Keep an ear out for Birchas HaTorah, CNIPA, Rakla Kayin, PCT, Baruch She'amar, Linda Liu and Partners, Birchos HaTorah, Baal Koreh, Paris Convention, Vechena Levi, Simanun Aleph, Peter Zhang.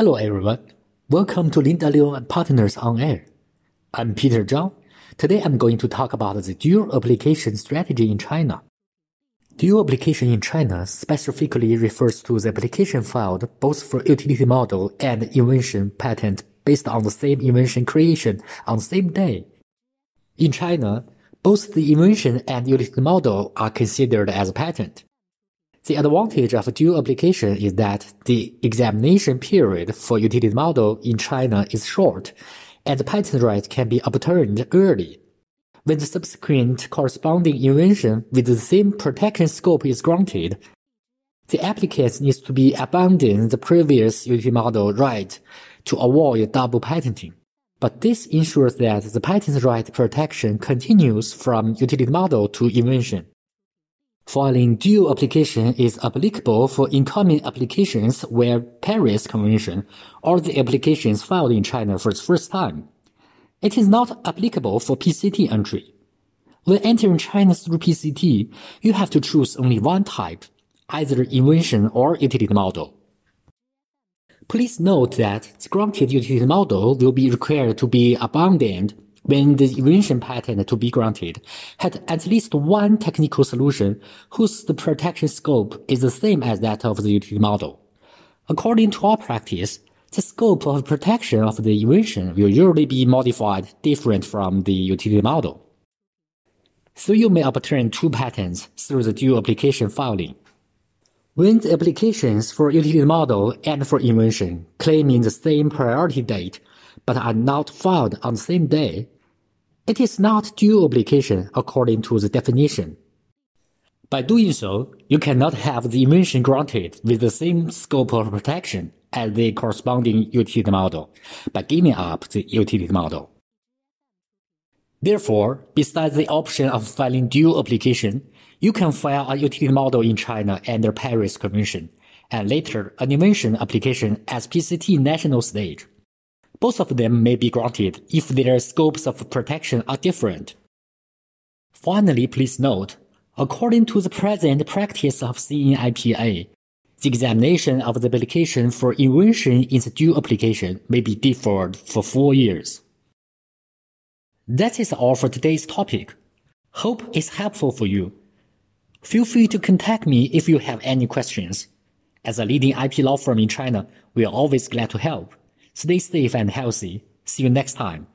Hello everyone, welcome to Linda Liu and Partners on Air. I'm Peter Zhang. Today I'm going to talk about the dual application strategy in China. Dual application in China specifically refers to the application filed both for utility model and invention patent based on the same invention creation on the same day. In China, both the invention and utility model are considered as a patent. The advantage of dual application is that the examination period for utility model in China is short, and the patent right can be obtained early. When the subsequent corresponding invention with the same protection scope is granted, the applicant needs to be abandon the previous utility model right to avoid double patenting. But this ensures that the patent right protection continues from utility model to invention. Filing dual application is applicable for incoming applications where Paris Convention or the applications filed in China for the first time. It is not applicable for PCT entry. When entering China through PCT, you have to choose only one type, either invention or utility model. Please note that the granted utility model will be required to be abandoned when the invention patent to be granted had at least one technical solution whose the protection scope is the same as that of the utility model. According to our practice, the scope of protection of the invention will usually be modified different from the utility model. So you may obtain two patents through the dual application filing. When the applications for utility model and for invention claiming the same priority date but are not filed on the same day, it is not dual application according to the definition. By doing so, you cannot have the invention granted with the same scope of protection as the corresponding utility model by giving up the utility model. Therefore, besides the option of filing dual application, you can file a utility model in China under Paris Convention, and later an invention application as PCT national stage. Both of them may be granted if their scopes of protection are different. Finally, please note, according to the present practice of CNIPA, the examination of the application for invention in the dual application may be deferred for 4 years. That is all for today's topic. Hope it's helpful for you. Feel free to contact me if you have any questions. As a leading IP law firm in China, we are always glad to help. Stay safe and healthy. See you next time.